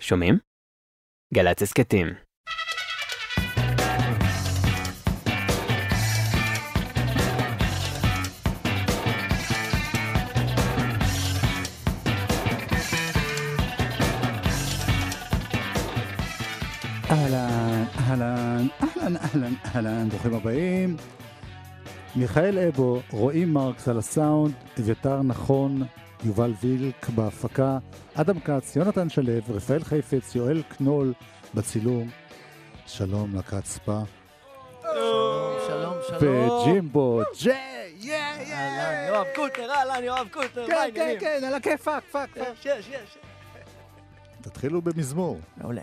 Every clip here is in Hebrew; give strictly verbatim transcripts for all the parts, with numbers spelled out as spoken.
שומעים? גל"צ הסכתים. אהלן, אהלן, אהלן, אהלן, אהלן, ברוכים הבאים. מיכאל אבו, רועי מרקוביץ על הסאונד, אביתר נכון, יובל וילק בהפקה, אדם קאץ, יונתן שלו, רפאל חייפץ, יואל קנול בצילום. שלום לקאץ ספה. שלום, שלום, שלום. וג'ימבו, ג'יי, יא, יא. אהלן, יואב קוטר, אהלן, יואב קוטר. כן, כן, כן, על הכיפאק, פאק, פאק. יש, יש, יש. תתחילו במזמור. מעולה.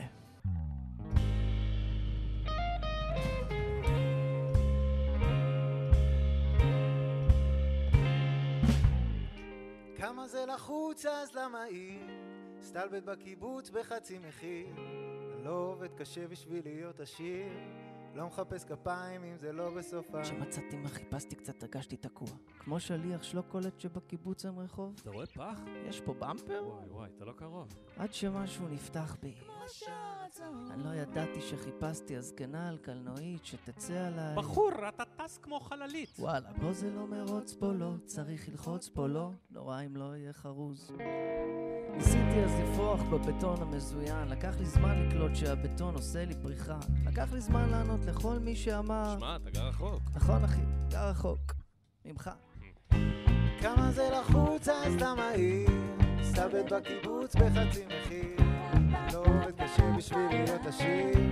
כמה זה לחוץ אז למה היא סתלבט בקיבוץ בחצי מחיר, לא עובד קשה בשביל להיות עשיר, לא מחפש כפיים אם זה לא בסופה. כשמצאתי מה חיפשתי קצת הרגשתי תקוע, כמו שליח שלא קולט שבקיבוץ הם רחוב. אתה רואה פח? יש פה במפר? וואי וואי, אתה לא קרוב. עד שמשהו נפתח בי, אני לא ידעתי שחיפשתי הזקנה על קלנועית שתצא עליי. בחור, אתה טס כמו חללית. וואלה, בוא זה לא מרוץ פה לא, צריך ללחוץ פה לא, נורא אם לא יהיה חרוז. ניסיתי אז לפרוח בבטון המזוין, לקח לי זמן לקלוט שהבטון עושה לי פריחה, לקח לי זמן לענות לכל מי שאמר שמע, אתה גר רחוק. נכון אחי, גר רחוק ממך. כמה זה לחוץ אז למהיר, סתלבט בקיבוץ בחצי מחיר, לא עובד קשה בשביל להיות עשיר,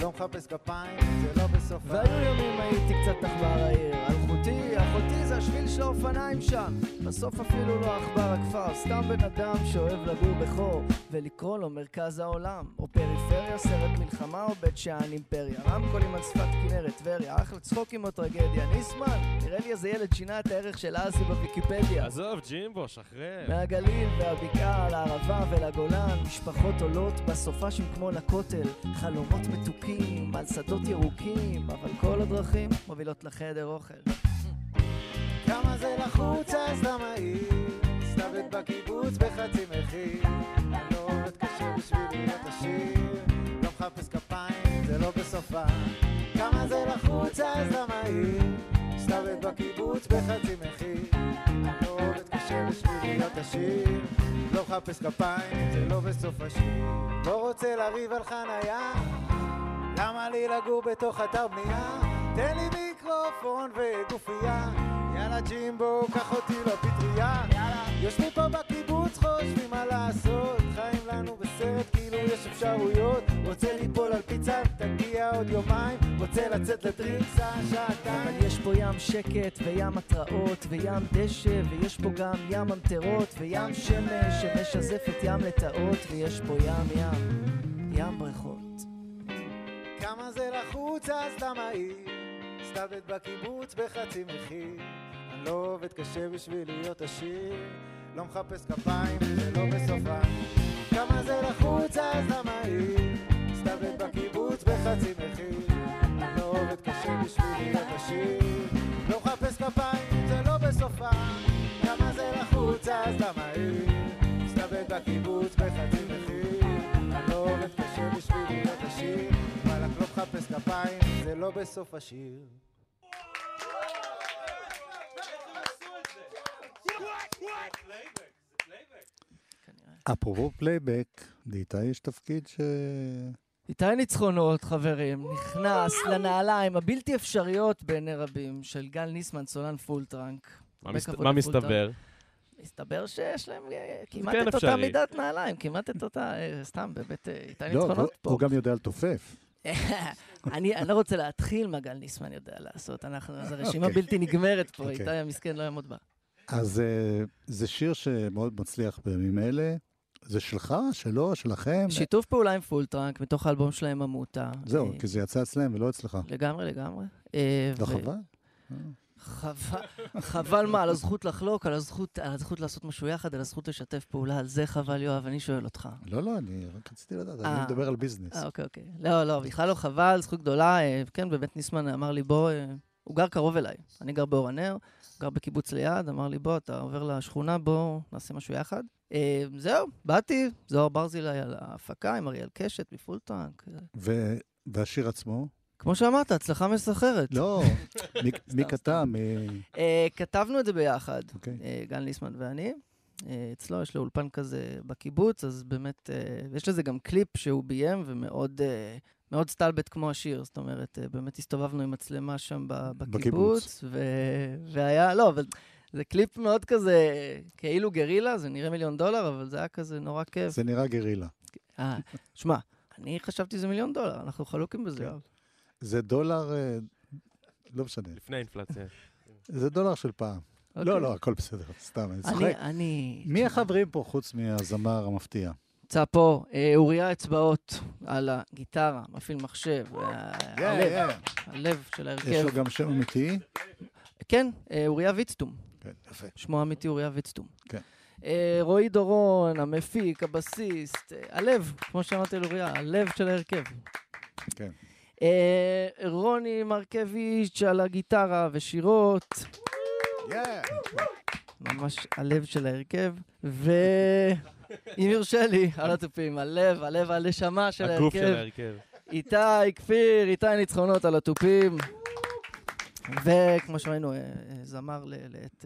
לא מחפש כפיים, זה לא בסופה. והיו ימים הייתי קצת עכבר העיר, אלחוטי, אחותי זה השביל של האופניים שם, בסוף אפילו לא עכבר הכפר, סתם בן אדם שאוהב לגור בחור ולקרוא לו מרכז העולם או פריפריה, סרט מלחמה או בית שען אימפריה, רמקולים על שפת כנרת טבריה, אחלה צחוקים או טרגדיה. ניסמן, נראה לי איזה ילד שינה את הערך של אזי בוויקיפדיה. עזוב ג'ימבו, שחרר. מהגליל והבקעה לערבה ולגולן, משפחות עולות בסופשים כמו לכותל, חלומות מתוקים על שדות ירוקים, אבל כל הדרכים מובילות לחדר אוכל. כמה זה לחוץ אז למה היא סתלבט בקיבוץ בחצי מחיר, לא עובד קשה בשביל להיות עשיר, לא מחפש כפיים זה לא בסופה. כמה זה לחוץ אז למה היא סתלבט בקיבוץ בחצי מחיר, לא עובד קשה בשביל להיות עשיר, לא מחפש כפיים זה לא בסוף השיר. לא רוצה לריב על חנייה, למה לי לגור בתוך אתר בנייה, תן לי מיקרופון וגופייה, יאללה ג'ימבו, קח אותי לפטריה, יושבים פה בקיבוץ, חושבים מה לעשות, חיים לנו בסרט כאילו יש אפשרויות, רוצה ליפול על פיצה, תגיע עוד יומיים, רוצה לצאת לטריקסה שעתיים. אבל יש פה ים שקט וים התראות וים דשא, ויש פה גם ים המטרות וים שמש שמשזפת ים לטעות, ויש פה ים ים, ים בריכות. כמה זה לחוץ אז למה היא סתלבט בקיבוץ בחצי מחיר, אני לא עובד קשה בשביל להיות עשיר, לא מחפש כפיים ולא בסופה. כמה זה לחוץ אז למה היא סתלבט בקיבוץ בחצי מחיר, אני לא עובד קשה בשביל להיות עשיר, לא מחפש כפיים ולא בסופה. כמה זה לחוץ אז למה היא סתלבט בקיבוץ בחצי מחיר, אני לא עובד קשה בשביל להיות עשיר, אבל לא מחפש כפיים זה לא בסוף השיר. אפרופו פלייבק, לאיתי יש תפקיד ש... איתי ניצחונות, חברים, נכנס לנעליים הבלתי אפשריות בעיני רבים של גל ניסמן, סולן פול טראנק. מה מסתבר? מסתבר שיש להם כמעט את אותה מידת נעליים, כמעט את אותה, סתם, באמת, איתי ניצחונות פה. הוא גם יודע לתופף. אני לא רוצה להתחיל מה גל ניסמן יודע לעשות, זו רשימה בלתי נגמרת פה, איתי המסכן לא יעמוד בה. אז זה שיר שמאוד מצליח בימים אלה. זה שלך, שלו, שלכם? שיתוף פעולה עם פולטרנק, מתוך האלבום שלהם המוטה. זהו, כי זה יצא אצלם ולא אצלך. לגמרי, לגמרי. לא חבל? חבל, חבל מה? על הזכות לחלוק, על הזכות לעשות משהו יחד, על הזכות לשתף פעולה, על זה חבל יואב, אני שואל אותך. לא, לא, אני רק רציתי לדעת, אני מדבר על ביזנס. אוקיי, אוקיי. לא, לא, בכלל לא חבל, זכות גדולה. כן, באמת ניסמן אמר לי בוא... הוא גר קרוב אליי, אני גר באורנר, גר בקיבוץ ליד, אמר לי בוא, אתה עובר לשכונה, בוא נעשה משהו יחד. זהו, באתי, זוהר ברזילי על ההפקה עם אריאל קשת מפול טנק. והשיר עצמו? כמו שאמרת, הצלחה מסחררת. לא, מי כתב? כתבנו את זה ביחד, גל ניסמן ואני. אצלו יש לו אולפן כזה בקיבוץ, אז באמת יש לזה גם קליפ שהוא ביים ומאוד... מאוד סטלבט כמו השיר, זאת אומרת, באמת הסתובבנו עם מצלמה שם בקיבוץ, והיה, לא, אבל זה קליפ מאוד כזה, כאילו גרילה, זה נראה מיליון דולר, אבל זה היה כזה נורא כיף. זה נראה גרילה. אה, שמע, אני חשבתי זה מיליון דולר, אנחנו חלוקים בזה. זה דולר, לא משנה. לפני האינפלציה. זה דולר של פעם. לא, לא, הכל בסדר, סתם, אני שחק. מי החברים פה חוץ מהזמר המפתיע? נמצא פה אוריה אצבעות על הגיטרה, מפעיל מחשב, הלב של ההרכב. יש לו גם שם אמיתי? כן, אוריה ויצטום. שמו אמיתי אוריה ויצטום. רועי דורון, המפיק, הבסיסט, הלב, כמו שאמרתי לאוריה, הלב של ההרכב. רוני מרקוביץ על הגיטרה ושירות. ממש הלב של ההרכב. ו... אם ירשה לי, על התופים, הלב, הלב, הלשמה של ההרכב. הגוף של ההרכב. איתי כפיר, איתי ניצחונות על התופים. וכמו שראינו, זמר לעת...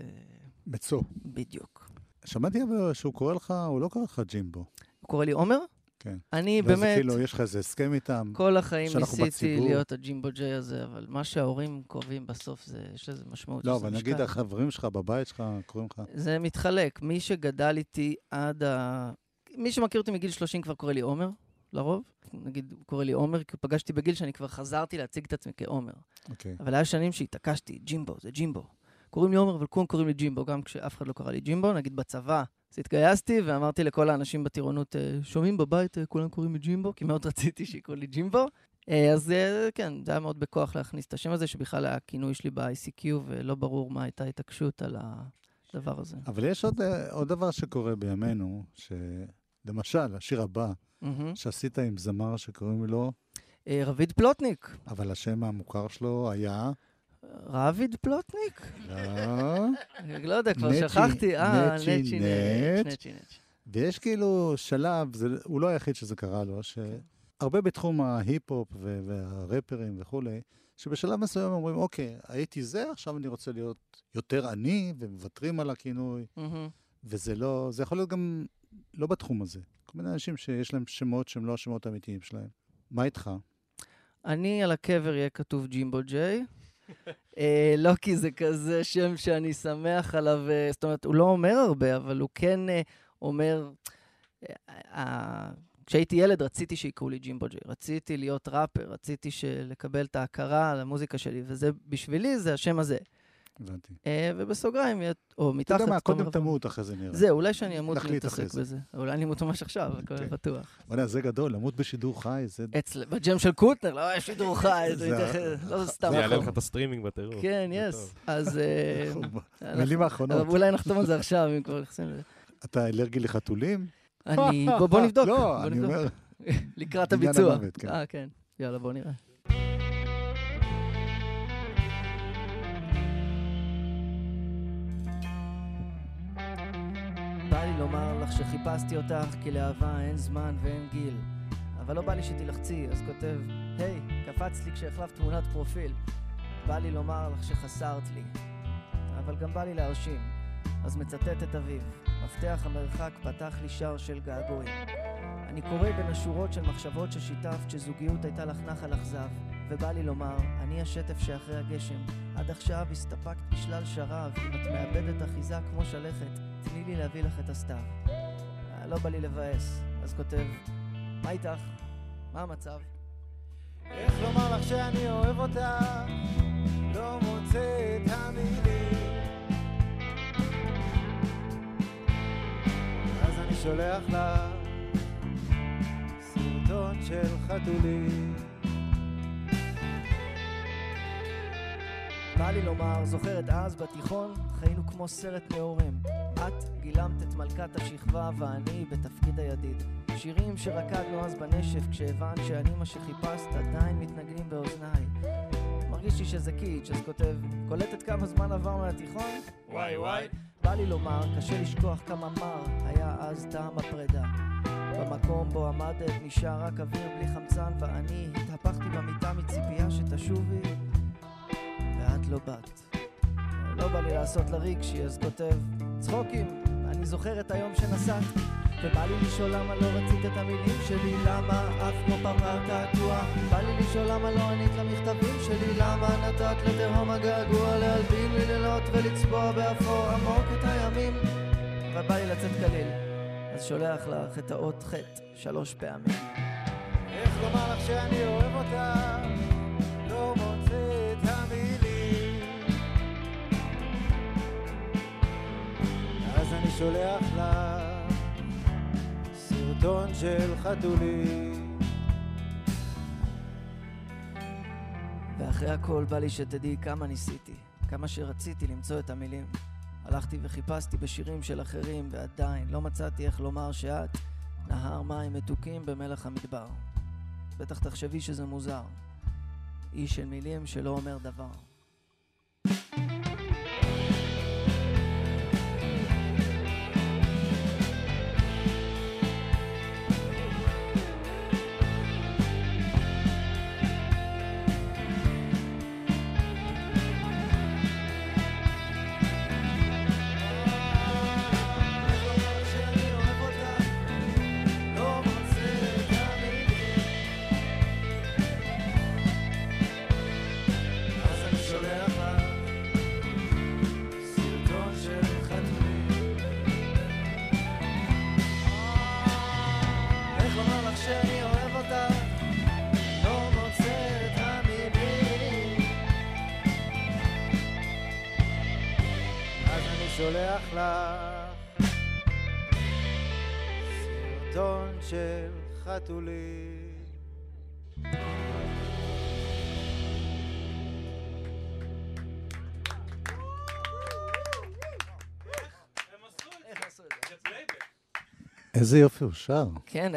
מצוא. בדיוק. שמעתי שהוא קורא לך, הוא לא קורא לך ג'ימבו. הוא קורא לי עומר? כן. אני באמת... ואז כאילו יש לך איזה הסכם איתם. כל החיים ניסיתי להיות הג'ימבו ג'יי הזה, אבל מה שההורים קוראים בסוף, יש לזה משמעות. לא, אבל נגיד החברים שלך בבית שלך קוראים לך. זה מתחלק. מי שגדל איתי עד ה... מי שמכיר אותי מגיל שלושים כבר קורא לי עומר, לרוב. נגיד, קורא לי עומר, כי פגשתי בגיל שאני כבר חזרתי להציג את עצמי כעומר. אוקיי. אבל היה שנים שהתעקשתי, ג'ימבו, זה ג'ימבו. קוראים לי עומר, אבל כולם קוראים לי ג'ימבו, גם כשאף אחד לא קרא לי ג'ימבו. נגיד בצבא, אז התגייסתי ואמרתי לכל האנשים בטירונות, שומעים בבית, כולם קוראים לי ג'ימבו, כי מאוד רציתי שיקראו לי ג'ימבו. אז כן, זה היה מאוד בכוח להכניס את השם הזה, שבכלל הכינוי שלי ב-איי סי קיו, ולא ברור מה הייתה התעקשות על הדבר הזה. אבל יש עוד, עוד דבר שקורה בימינו, שלמשל, השיר הבא, שעשית עם זמר שקוראים לו... רביד פלוטניק. אבל השם המוכר שלו היה... רביד פלוטניק? לא. לא יודע, כבר שכחתי. נטי, נטי, נטי. ויש כאילו שלב, הוא לא היחיד שזה קרה לו, שהרבה בתחום ההיפ-הופ והרפרים וכולי, שבשלב מסוים אומרים, אוקיי, הייתי זה, עכשיו אני רוצה להיות יותר עני, ומוותרים על הכינוי, וזה לא, זה יכול להיות גם לא בתחום הזה. כל מיני אנשים שיש להם שמות שהם לא השמות האמיתיים שלהם. מה איתך? אני על הקבר יהיה כתוב ג'ימבו ג'יי, לא כי זה כזה שם שאני שמח עליו, זאת אומרת, הוא לא אומר הרבה, אבל הוא כן אומר, כשהייתי ילד רציתי שיקראו לי ג'ימבו ג'יי, רציתי להיות ראפר, רציתי לקבל את ההכרה על המוזיקה שלי, וזה בשבילי זה השם הזה. הבנתי. ובסוגריים, או מתחת... אתה יודע מה, קודם תמות אחרי זה נראה. זה, אולי שאני אמות להתעסק בזה. אולי אני אמות ממש עכשיו, הכל בטוח. אולי, זה גדול, למות בשידור חי, זה... אצל, בג'ם של קוטנר, לא, יש שידור חי, זה לא סתם. זה יעלה לך את הסטרימינג בטרור. כן, יס. אז... מילים האחרונות. אולי נחתום על זה עכשיו, אם כבר נכנסים לזה. אתה אלרגי לחתולים? אני... בוא נבדוק. לא, אני אומר... לקראת הביצוע. אה, כן. יאללה, בוא נראה. בא לי לומר לך שחיפשתי אותך, כי לאהבה אין זמן ואין גיל. אבל לא בא לי שתלחצי, אז כותב, היי, קפץ לי כשהחלפת תמונת פרופיל. בא לי לומר לך שחסרת לי, אבל גם בא לי להרשים. אז מצטט את אביו, מפתח המרחק פתח לי שער של געגועים. אני קורא בין השורות של מחשבות ששיתפת שזוגיות הייתה לך נחל אכזב, ובא לי לומר, אני השטף שאחרי הגשם. עד עכשיו הסתפקת בשלל שרב, אם את מאבדת אחיזה כמו שלכת, תני לי להביא לך את הסתיו. לא בא לי לבאס, אז כותב, מה איתך? מה המצב? איך לומר לך שאני אוהב אותך? לא מוצא את המילים. אז אני שולח לך סרטון של חתולים. בא לי לומר, זוכרת אז בתיכון, חיינו כמו סרט נאורים. את גילמת את מלכת השכבה ואני בתפקיד הידיד. שירים שרקדנו אז בנשף כשהבנת שאני מה שחיפשת עדיין מתנגנים באוזניי. מרגיש לי שזה קיץ', אז כותב, קולטת כמה זמן עבר מהתיכון? וואי וואי. בא לי לומר, קשה לשכוח כמה מר היה אז טעם הפרידה. במקום בו עמדת נשאר רק אוויר בלי חמצן, ואני התהפכתי במיטה מציפייה שתשובי, ואת לא באת. לא בא לי לעשות לרגשי, אז כותב צחוקים, אני זוכר את היום שנסעתי, ובא לי לשאול למה לא רצית את המילים שלי, למה אף כמו פרה תעתוע, בא לי לשאול למה לא ענית למכתבים שלי, למה נתת לתרום הגעגוע להלבין לי לילות ולצבוע באפור עמוק את הימים, ובא לי לצאת כליל, אז שולח לך את האות ח' שלוש פעמים. איך לומר לך שאני אוהב אותה, לא מוצא את המילים, אז אני שולח לך סרטון של חתולים. ואחרי הכל בא לי שתדעי כמה ניסיתי, כמה שרציתי למצוא את המילים. הלכתי וחיפשתי בשירים של אחרים, ועדיין לא מצאתי איך לומר שאת נהר מים מתוקים במלח המדבר. בטח תחשבי שזה מוזר, איש של מילים שלא אומר דבר. שולח לך סרטון של חתולים. איזה יופי הוא שר. כן,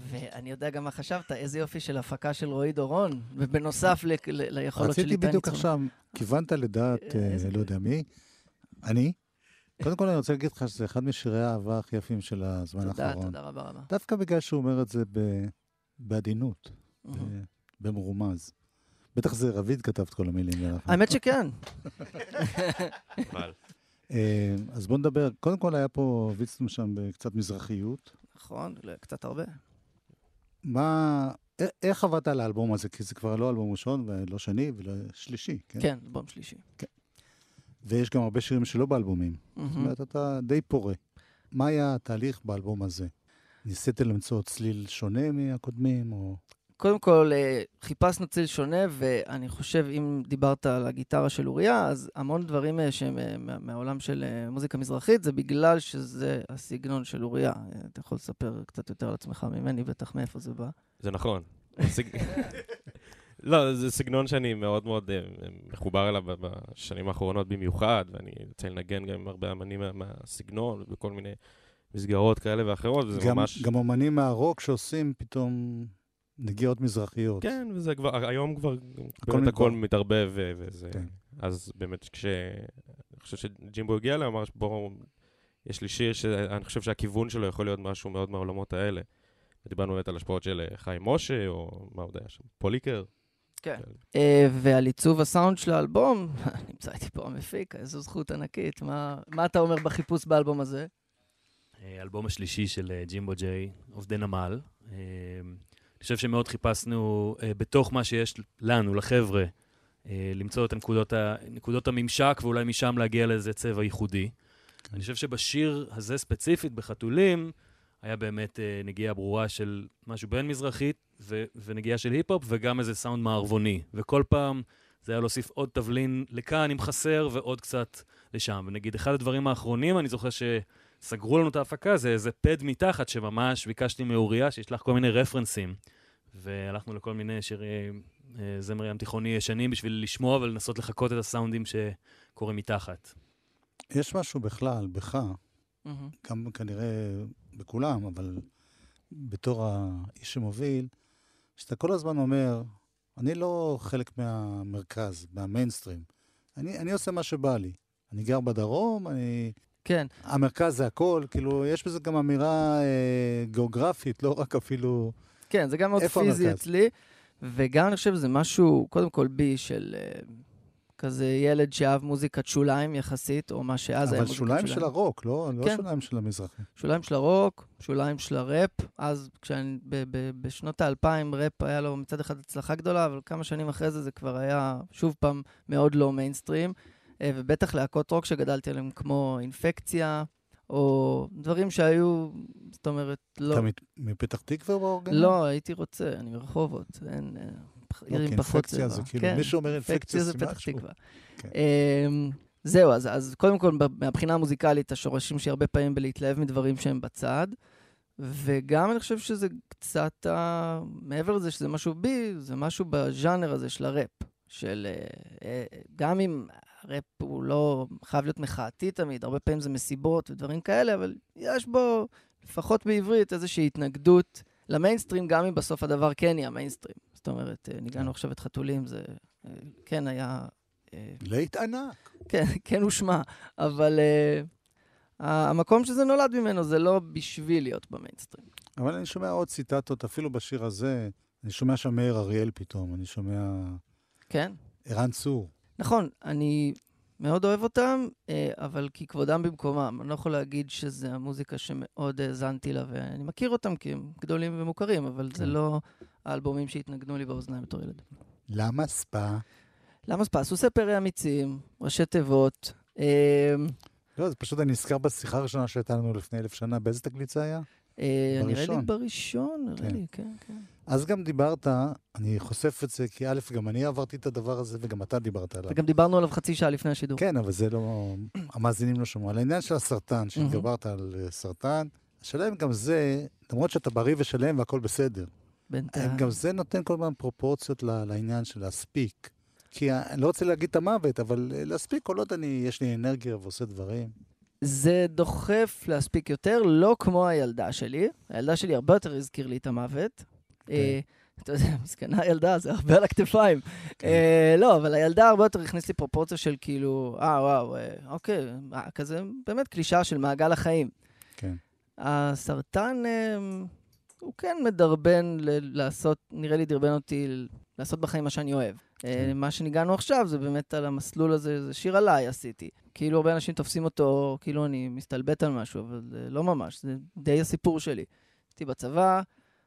ואני יודע גם מה חשבת, איזה יופי של הפקה של רועי דורון, ובנוסף ליכולות של איתי ניצחונות. רציתי בדיוק עכשיו, כיוונת לדעת, לא יודע מי, אני? קודם כל אני רוצה להגיד לך שזה אחד משירי האהבה הכי יפים של הזמן האחרון. תודה רבה רבה. דווקא בגלל שהוא אומר את זה בעדינות, במרומז. בטח זה רביד כתבת כל המילים. האמת שכן. אז בוא נדבר, קודם כל היה פה ויצטום שם בקצת מזרחיות. נכון, קצת הרבה. מה, איך חוות על האלבום הזה? כי זה כבר לא אלבום ראשון ולא שני ולא שלישי. כן, אלבום שלישי. כן. ויש גם הרבה שירים שלא באלבומים. Mm-hmm. זאת אומרת, אתה די פורה. מה היה התהליך באלבום הזה? ניסית למצוא צליל שונה מהקודמים? או... קודם כל, חיפשנו צליל שונה, ואני חושב, אם דיברת על הגיטרה של אוריה, אז המון דברים שהם מהעולם של מוזיקה מזרחית, זה בגלל שזה הסגנון של אוריה. אתה יכול לספר קצת יותר על עצמך ממני, בטח מאיפה זה בא. זה נכון. לא, זה סגנון שאני מאוד מאוד מחובר אליו בשנים האחרונות במיוחד, ואני רוצה לנגן גם עם הרבה אמנים מהסגנון, בכל מיני מסגרות כאלה ואחרות, וזה ממש... גם אמנים מהרוק שעושים פתאום נגיעות מזרחיות. כן, וזה כבר, היום כבר באמת הכל מתערבב, וזה... אז באמת כש... אני חושב שג'ימבו הגיע אליי, אמר שבו, יש לי שיר שאני חושב שהכיוון שלו יכול להיות משהו מאוד מהעולמות האלה. דיברנו באמת על השפעות של חיים משה, או מה עוד היה שם, פוליקר. כן, ועל עיצוב הסאונד של האלבום, נמצאתי פה המפיק, איזו זכות ענקית, מה אתה אומר בחיפוש באלבום הזה? האלבום השלישי של ג'ימבו ג'יי, עובדי נמל. אני חושב שמאוד חיפשנו בתוך מה שיש לנו, לחבר'ה, למצוא את נקודות הממשק, ואולי משם להגיע לאיזה צבע ייחודי. אני חושב שבשיר הזה ספציפית, בחתולים, היה באמת נגיעה ברורה של משהו בין מזרחית, ו- ונגיעה של היפ-הופ, וגם איזה סאונד מערבוני. וכל פעם זה היה להוסיף עוד תבלין לכאן, אם חסר, ועוד קצת לשם. ונגיד, אחד הדברים האחרונים, אני זוכר שסגרו לנו את ההפקה, זה איזה פד מתחת שממש ביקשתי מאוריה, שישלח כל מיני רפרנסים. והלכנו לכל מיני שירי זמר ים תיכוני ישנים, בשביל לשמוע ולנסות לחכות את הסאונדים שקורים מתחת. יש משהו בכלל, בך, mm-hmm. גם כנראה בכולם, אבל בתור האיש שמוביל, שאתה כל הזמן אומר, אני לא חלק מהמרכז, מהמיינסטרים. אני, אני עושה מה שבא לי. אני גר בדרום, אני כן. המרכז זה הכל, כאילו, יש בזה גם אמירה אה, גיאוגרפית, לא רק אפילו... כן, זה גם מאוד פיזי המרכז? אצלי, וגם אני חושב זה משהו, קודם כל בי, של אה, כזה ילד שאהב מוזיקת שוליים יחסית, או מה שאז היה מוזיקת שוליים. אבל שוליים של הרוק, לא? כן. לא שוליים של המזרחי. שוליים של הרוק, שוליים של הראפ, אז כשאני, ב- ב- בשנות האלפיים, ראפ היה לו מצד אחד הצלחה גדולה, אבל כמה שנים אחרי זה זה כבר היה, שוב פעם, מאוד לא מיינסטרים, ובטח להקות רוק שגדלתי עליהם כמו אינפקציה, או דברים שהיו, זאת אומרת, לא. אתה מפתח תקווה באורגן? לא, הייתי רוצה, אני מרחובות. אין, עירים פחות צבע. זה כאילו, מי שאומר אינפקציה זה פתח תקווה. זהו, אז קודם כל, מהבחינה המוזיקלית, השורשים שהרבה פעמים בלהתלהב מדברים שהם בצד, וגם אני חושב שזה קצת, מעבר לזה שזה משהו בי, זה משהו בז'אנר הזה של הראפ, של גם אם... הראפ הוא לא חייב להיות מחאתי תמיד, הרבה פעמים זה מסיבות ודברים כאלה, אבל יש בו, לפחות בעברית, איזושהי התנגדות למיינסטרים, גם אם בסוף הדבר כן יהיה מיינסטרים. זאת אומרת, ניגענו עכשיו את חתולים, זה כן היה... לית ענק. כן, כן הוא שמה, אבל המקום שזה נולד ממנו, זה לא בשביל להיות במיינסטרים. אבל אני שומע עוד ציטטות, אפילו בשיר הזה, אני שומע שם מאיר אריאל פתאום, אני שומע... כן. ערן צור. נכון, אני מאוד אוהב אותם, אבל כי כבודם במקומם. אני לא יכול להגיד שזו המוזיקה שמאוד זנתי לה, ואני מכיר אותם כי הם גדולים ומוכרים, אבל זה לא האלבומים שהתנגנו לי באוזניים בתור ילד. למה ספה? למה ספה? עשו ספרי אמיצים, ראשי תיבות. לא, זה פשוט אני נזכר בשיחה הראשונה שהייתה לנו לפני אלף שנה. באיזה תקליט זה היה? נראה לי בראשון, נראה לי, כן, כן. אז גם דיברת, אני חושף את זה, כי א', גם אני עברתי את הדבר הזה, וגם אתה דיברת עליו. וגם דיברנו עליו חצי שעה לפני השידור. כן, אבל זה לא, המאזינים לא שמעו. על העניין של הסרטן, שדיברת על סרטן, השלם גם זה, למרות שאתה בריא ושלם והכל בסדר, גם זה נותן כל מיני פרופורציות לעניין של להספיק. כי אני לא רוצה להגיד את המוות, אבל להספיק כל עוד אני, יש לי אנרגיה ועושה דברים. זה דוחף להספיק יותר, לא כמו הילדה שלי. הילדה שלי הרבה יותר הזכיר לי את המוות. אתה יודע, מסכנה הילדה, זה הרבה על הכתפיים. לא, אבל הילדה הרבה יותר הכניס לי פרופורציה של כאילו, אה, וואו, אוקיי, כזה באמת קלישה של מעגל החיים. הסרטן, הוא כן מדרבן לעשות, נראה לי דרבן אותי לעשות בחיים מה שאני אוהב. מה שניגענו עכשיו זה באמת על המסלול הזה, זה שיר עליי עשיתי. כאילו הרבה אנשים תופסים אותו, כאילו אני מסתלבט על משהו, אבל לא ממש, זה די הסיפור שלי. הייתי בצבא,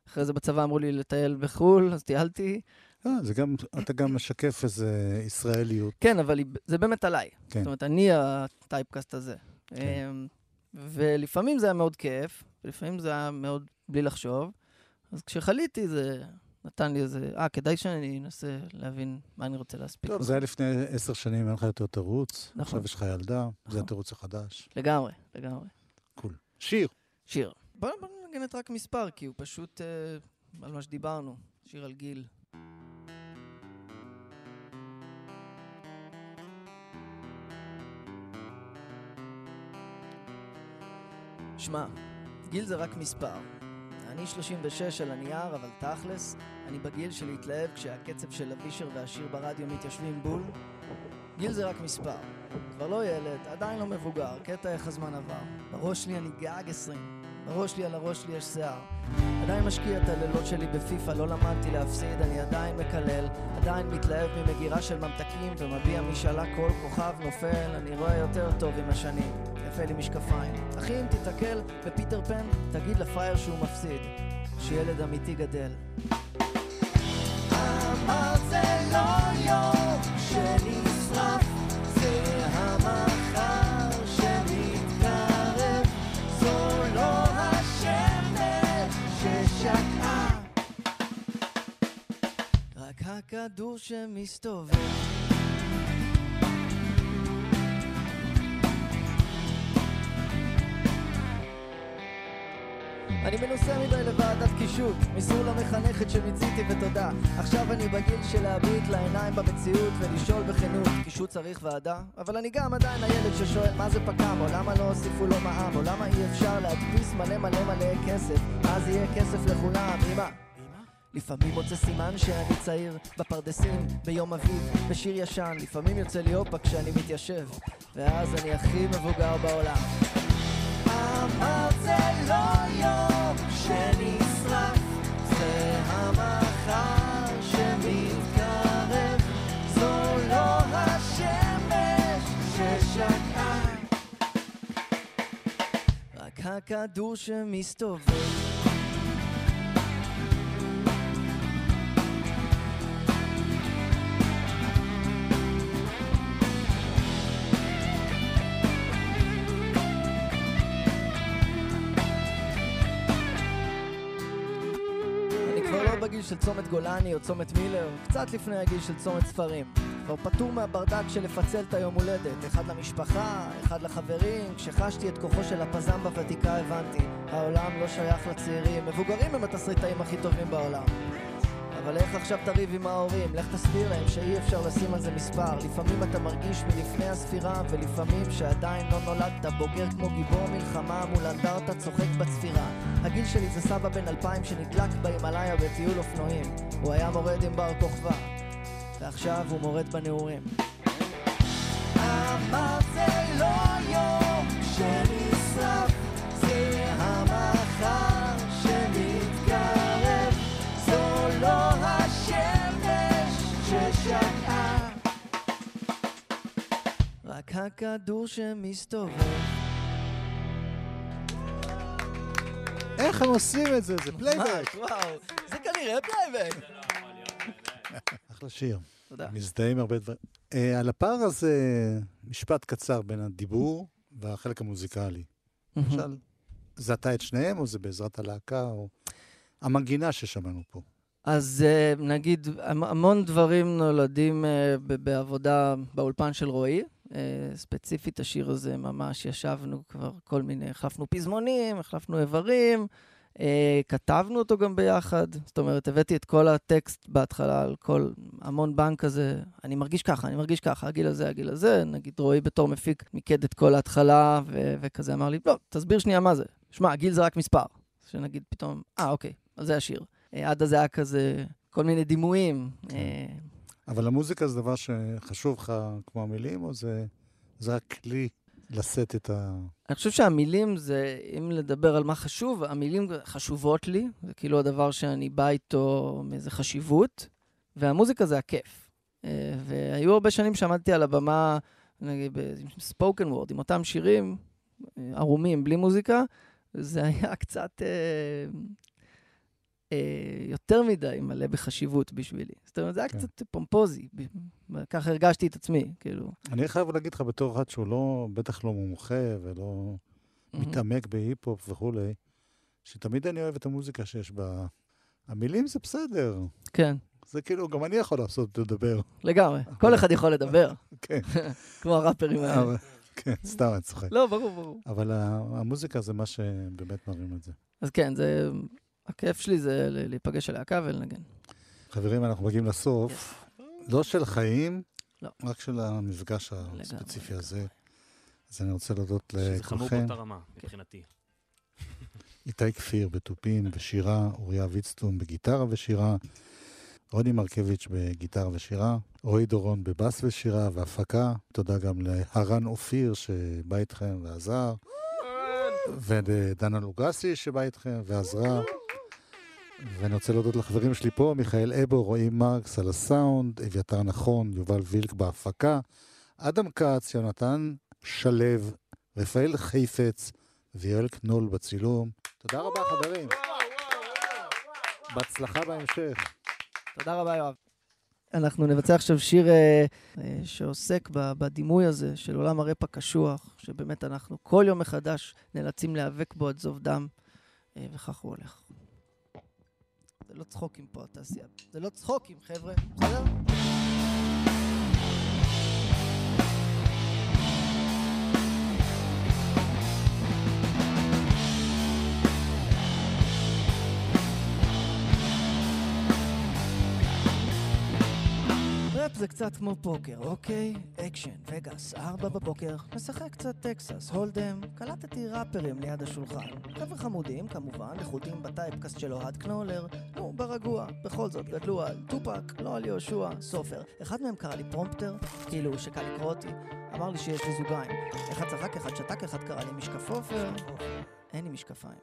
אחרי זה בצבא אמרו לי לטייל בחול, אז טיילתי. לא, זה גם, אתה גם משקף איזה ישראליות. כן, אבל זה באמת עליי. זאת אומרת, אני הטייפקאסט הזה. ולפעמים זה היה מאוד כיף, ולפעמים זה היה מאוד בלי לחשוב. אז כשחליתי זה... נתן לי איזה, אה, כדאי שאני אנסה להבין מה אני רוצה להספיק. טוב, זה היה לפני עשר שנים, היה לך יותר תירוץ, עכשיו יש לך ילדה, זה התירוץ החדש. לגמרי, לגמרי. קול. שיר. שיר. בואו נגנת רק מספר, כי הוא פשוט, על מה שדיברנו, שיר על גיל. שמע, גיל זה רק מספר. אני שלושים ושש על הנייר, אבל תכלס, אני בגיל של להתלהב כשהקצב של אבישר והשיר ברדיו מתיישבים בול. גיל זה רק מספר. כבר לא ילד, עדיין לא מבוגר, קטע איך הזמן עבר. בראש שלי אני גאג עשרים, בראש שלי על הראש שלי יש שיער. עדיין משקיע את הלילות שלי בפיפה, לא למדתי להפסיד, אני עדיין מקלל. עדיין מתלהב ממגירה של ממתקים ומביע משאלה כל כוכב נופל, אני רואה יותר טוב עם השנים. יפה לי משקפיים. אחי, אם תתקל בפיטר פן, תגיד לפייר שהוא מפסיד, שילד אמיתי גדל. אמר זה לא יום שנשרף, זה המחר שמתקרב, זו לא השמש ששקעה, רק הכדור שמסתובב. אני מנוסה מדי לוועדת קישוט, מסעול המחנכת שמיציתי ותודה. עכשיו אני בגיל של להביט לעיניים במציאות ולשאול בחינוך, קישוט צריך ועדה? אבל אני גם עדיין הילד ששואל מה זה פקם, או למה לא הוסיפו לו מעם, או למה אי אפשר להדפיס מלא מלא מלא כסף, אז יהיה כסף לכולם, אמא. לפעמים מוצא סימן שאני צעיר, בפרדסים, ביום אביב, בשיר ישן, לפעמים יוצא לי אופק כשאני מתיישב, ואז אני הכי מבוגר בעולם. הכדור שמסתובב אני כבר לא בגיל של צומת גולני או צומת מילר, קצת לפני הגיל של צומת ספרים. כבר פטור מהברדק של לפצל את היום הולדת, אחד למשפחה, אחד לחברים. כשחשתי את כוחו של הפזם בוותיקה הבנתי, העולם לא שייך לצעירים, מבוגרים הם התסריטאים הכי טובים בעולם. אבל איך עכשיו תריב עם ההורים? לך תסביר להם שאי אפשר לשים על זה מספר. לפעמים אתה מרגיש מלפני הספירה, ולפעמים שעדיין לא נולדת, בוגר כמו גיבור מלחמה מול אנדרטה צוחק בצפירה. הגיל שלי זה סבא בן אלפיים שנדלק בהימלאיה בטיול אופנועים. הוא היה מורד עם בר כוכבא, ועכשיו הוא מורד בנעורים. אמר זה לא יום שנשרף, זה המחר שמתקרב, זו לא השמש ששקעה, רק הכדור שמסתובב. איך הם עושים את זה? זה פלייבק. וואו, זה כנראה פלייבק. אחלה שיר. תודה. מזדהים הרבה דברים. על הפער הזה, משפט קצר בין הדיבור והחלק המוזיקלי. למשל, זה אתה את שניהם, או זה בעזרת הלהקה, או המנגינה ששמענו פה? אז נגיד, המון דברים נולדים בעבודה באולפן של רועי. ספציפית השיר הזה ממש ישבנו כבר כל מיני, החלפנו פזמונים, החלפנו איברים, כתבנו אותו גם ביחד, זאת אומרת, הבאתי את כל הטקסט בהתחלה על כל המון בנק הזה, אני מרגיש ככה, אני מרגיש ככה, הגיל הזה, הגיל הזה, נגיד רועי בתור מפיק מיקד את כל ההתחלה, וכזה אמר לי, לא, תסביר שנייה מה זה, שמע, הגיל זה רק מספר, שנגיד פתאום, אה, אוקיי, אז זה השיר, עד אז היה כזה כל מיני דימויים. אבל המוזיקה זה דבר שחשוב לך כמו המילים, או זה רק כלי? לשאת את ה... אני חושב שהמילים זה, אם לדבר על מה חשוב, המילים חשובות לי, זה כאילו הדבר שאני בא איתו מאיזה חשיבות, והמוזיקה זה הכיף. והיו הרבה שנים שעמדתי על הבמה, נגיד, ספוקן וורד, עם אותם שירים ערומים, בלי מוזיקה, זה היה קצת יותר מדי מלא בחשיבות בשבילי. זאת אומרת, זה היה קצת פומפוזי. ככה הרגשתי את עצמי, כאילו. אני חייב להגיד לך בתור אחד שהוא לא, בטח לא מומחה ולא מתעמק בהיפ-הופ וכולי, שתמיד אני אוהב את המוזיקה שיש בה. המילים זה בסדר. כן. זה כאילו, גם אני יכול לעשות לדבר. לגמרי. כל אחד יכול לדבר. כן. כמו הראפרים האלה. כן, סתם אני צוחק. לא, ברור, ברור. אבל המוזיקה זה מה שבאמת מראים את זה. אז כן, זה... הכיף שלי זה להיפגש הלהקה ולנגן. חברים, אנחנו מגיעים לסוף. לא של חיים, רק של המפגש הספציפי הזה. אז אני רוצה להודות לכולכם. שזה חמור באותה רמה, מבחינתי. איתי כפיר בתופים ושירה, אוריה ויצטום בגיטרה ושירה, רוני מרקוביץ בגיטרה ושירה, רועי דורון בבאס ושירה והפקה. תודה גם להרן אופיר שבא איתכם ועזר, ודנה לוגסי שבא איתכם ועזרה. ואני רוצה להודות לחברים שלי פה, מיכאל אבו, רועי מרקס על הסאונד, אביתר נכון, יובל וילק בהפקה, אדם קאץ, יונתן שלו, רפאל חייפץ ויואל קנול בצילום. תודה רבה חברים. בהצלחה בהמשך. תודה רבה יואב. אנחנו נבצע עכשיו שיר שעוסק בדימוי הזה של עולם הרפ הקשוח, שבאמת אנחנו כל יום מחדש נאלצים להיאבק בו עד זוב דם, וכך הוא הולך. זה לא צחוקים פה, התעשייה. זה לא צחוקים, חבר'ה. בסדר? ראפ זה קצת כמו פוקר, אוקיי? אקשן, וגאס, ארבע בבוקר, משחק קצת טקסס, הולדם, קלטתי ראפרים ליד השולחן. חבר'ה חמודים, כמובן, לחוטים בטייפקאסט של אוהד קנולר, נו, ברגוע, בכל זאת גדלו על טופק, לא על יהושע, סופר. אחד מהם קרא לי פרומפטר, כאילו שקל לקרוא אותי, אמר לי שיש לי זוגיים. אחד צחק, אחד שתק, אחד קרא לי משקף עופר. אין לי משקפיים.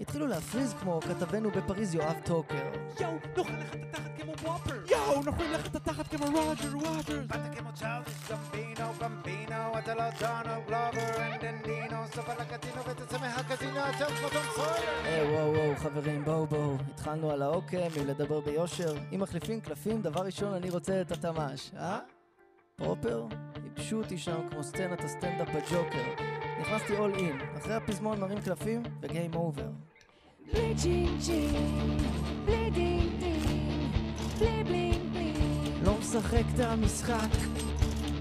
התחילו להפריז כמו כתבנו בפריז יואב טוקר. יאו, נוכל לך את התחת כמו וופר. יאו, נוכל לך את התחת כמו רוג'ר ווטרס. באת כמו צ'ארלס גמבינו, גמבינו, אתה לא דונלד גלובר, אין דנדינו, סופה לקטינו ותצא מהקזינו, הצ'ארלס מוטון סויר. היי, וואו, וואו, חברים, בואו, בואו. התחלנו על האוקם, מלדבר ביושר. אם מחליפים קלפים, דבר ראשון, אני רוצה את התמש, אה? פרופר? ייבשו אותי שם כמו סצנת הסטנדאפ בג'וקר. נכנסתי all in, אחרי הפזמון מרים קלפים ו-game over. בלי ג'ין ג'ין, בלי דין דין, בלי בלין בלין. לא משחק את המשחק.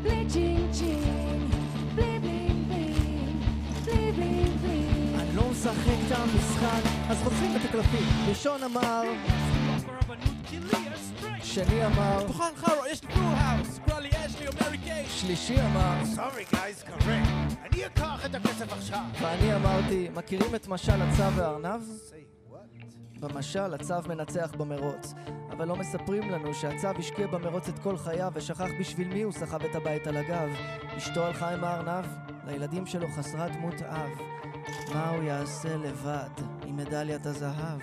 בלי ג'ין ג'ין, בלי בלין בלין, בלי בלין בלין. אני לא משחק את המשחק, אז חוסרים את הקלפים. ראשון אמר... שני אמר... תוכן חרו, יש לי בלו-האוס, קרא לי אש לי או מרי קיי. שלישי אמר... Sorry guys, correct. אני אקח את הכסף עכשיו. ואני אמרתי, מכירים את משל הצב והארנב? במשל, הצב מנצח במרוץ. אבל לא מספרים לנו שהצב השקיע במרוץ את כל חייו ושכח בשביל מי הוא סחב את הבית על הגב. אשתו הלכה עם הארנב, לילדים שלו חסרה דמות אב. מה הוא יעשה לבד עם מדליית הזהב?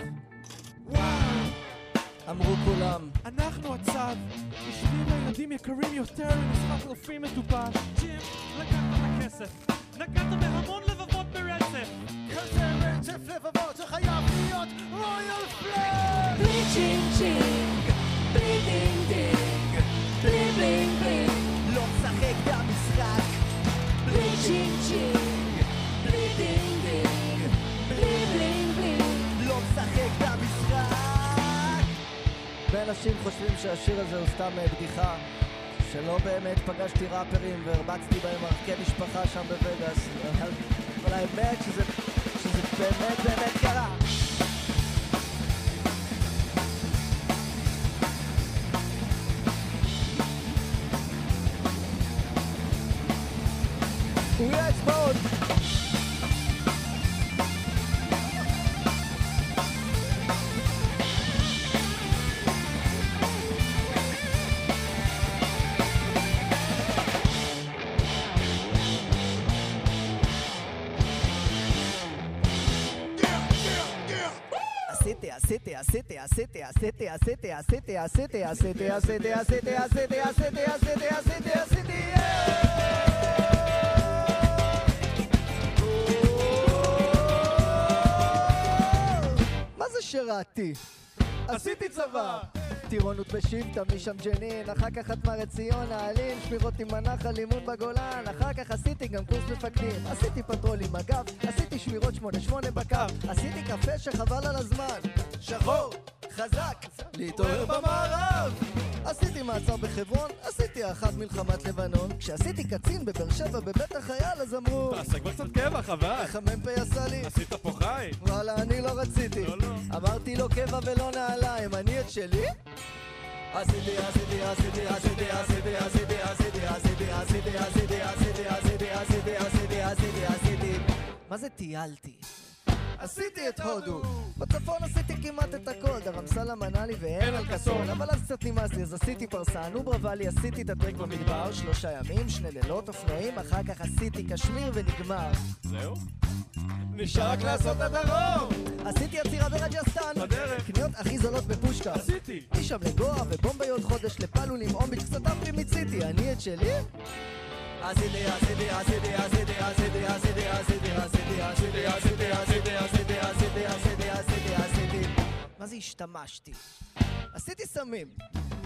אמרו כולם, אנחנו הצב, בשביל הילדים יקרים יותר למשחק לופים מטופש. ג'ים, לקחת הכסף, נגעת בהמון לבבות ברצף. כזה רצף לבבות, זה חייב להיות רויאל פלאג! בלי צ'ינג צ'ינג, בלי דינג דינג, בלי בלינג בלינג, לא משחק במשחק. בלי צ'ינג צ'ינג, בלי דינג דינג, בלי בלינג בלינג, לא משחק במשחק. ואנשים חושבים שהשיר הזה הוא סתם בדיחה, שלא באמת פגשתי ראפרים והרבצתי בהם ערכי משפחה שם בווגאס, אבל האמת שזה, שזה באמת באמת קרה. ויש מאוד! Acete, acete, acete, acete, acete, acete, acete, acete, acete, acete, acete, acete, acete, acete. מה זה שראיתי? עשיתי צבא. טירונות בשבטה, משם ג'נין, אחר כך חתמה רציון, העלים, שמירות עם הנחל, אימון בגולן, אחר כך עשיתי גם קורס מפקדים, עשיתי פטרול עם הגב, עשיתי שמירות שמונה שמונה בקו, עשיתי קפה שחבל על הזמן, שחור, חזק, להתעורר במערב! עשיתי מעצר בחברון, עשיתי אחת מלחמת לבנון, כשעשיתי קצין בבר שבע בבית החייל אז אמרו תעשה כבר קצת קבע חבל! החמם פה עשה לי! עשית פה חי! וואלה, אני לא רציתי! לא, לא! אמרתי לו קבע ולא נעליים, אני את שלי? עשיתי, עשיתי, עשיתי, עשיתי, עשיתי, עשיתי, עשיתי, עשיתי, עשיתי, עשיתי, עשיתי, עשיתי, עשיתי, עשיתי, עשיתי, עשיתי. מה זה טיילתי? עשיתי את הודו, בצפון עשיתי כמעט את הכל, דרמסלם ענה לי ואין על כסון, אבל אז קצת נמאס לי, אז עשיתי פרסה, נוברבה לי, עשיתי את הטרק במדבר, שלושה ימים, שני לילות, אופנועים, אחר כך עשיתי קשמיר ונגמר. זהו? נשאר רק לעשות את הרוב! עשיתי עצירה ברג'סטן, קניות הכי זולות בפושקה, עשיתי! משם לגואה ובומבי עוד חודש, לפלולים, אומביץ' קצת אפרי מיציתי, אני את שלי? עשיתי, עשיתי, עשיתי, עשיתי, עשיתי, עשיתי, עשיתי, עשיתי, עשיתי, עשיתי, עשיתי, עשיתי, עשיתי, עשיתי, עשיתי, עשיתי. מה זה השתמשתי? עשיתי סמים.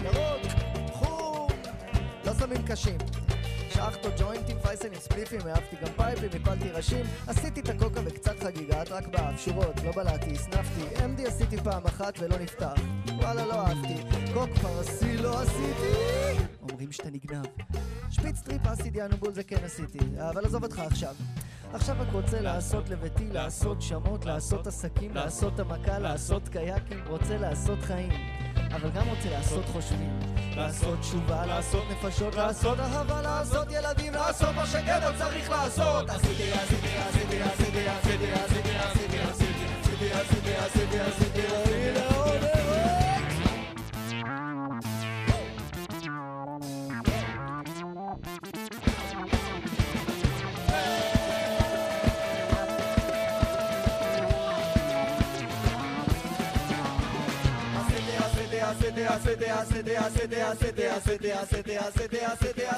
ירוק, חור, לא סמים קשים. שאחתו ג'וינטים, פייסלים, ספליפים, אהבתי גם פייפים, הפלתי ראשים. עשיתי את הקוקה וקצת חגיגה, רק באף, שורות, לא בלעתי, הסנפתי. אמדי עשיתי פעם אחת ולא נפתח. וואלה, לא אהבתי. קוק פרסי לא עשיתי. אומרים שאתה נגנב. שפיץ טריפ אסידי הנוגול זה כן עשיתי, אבל עזוב אותך עכשיו. עכשיו רק רוצה לעשות לביתי, לעשות שמות, לעשות עסקים, לעשות עמקה, לעשות קייקים, רוצה לעשות חיים, אבל גם רוצה לעשות חושבים, לעשות תשובה, לעשות נפשות, לעשות אהבה, לעשות ילדים, לעשות מה שגבר צריך לעשות. עשיתי, עשיתי, עשיתי, עשיתי, עשיתי, עשיתי, עשיתי, עשיתי, עשיתי, עשיתי, עשיתי, עשיתי, ase te ase te ase te ase te ase te ase te ase te ase te ase te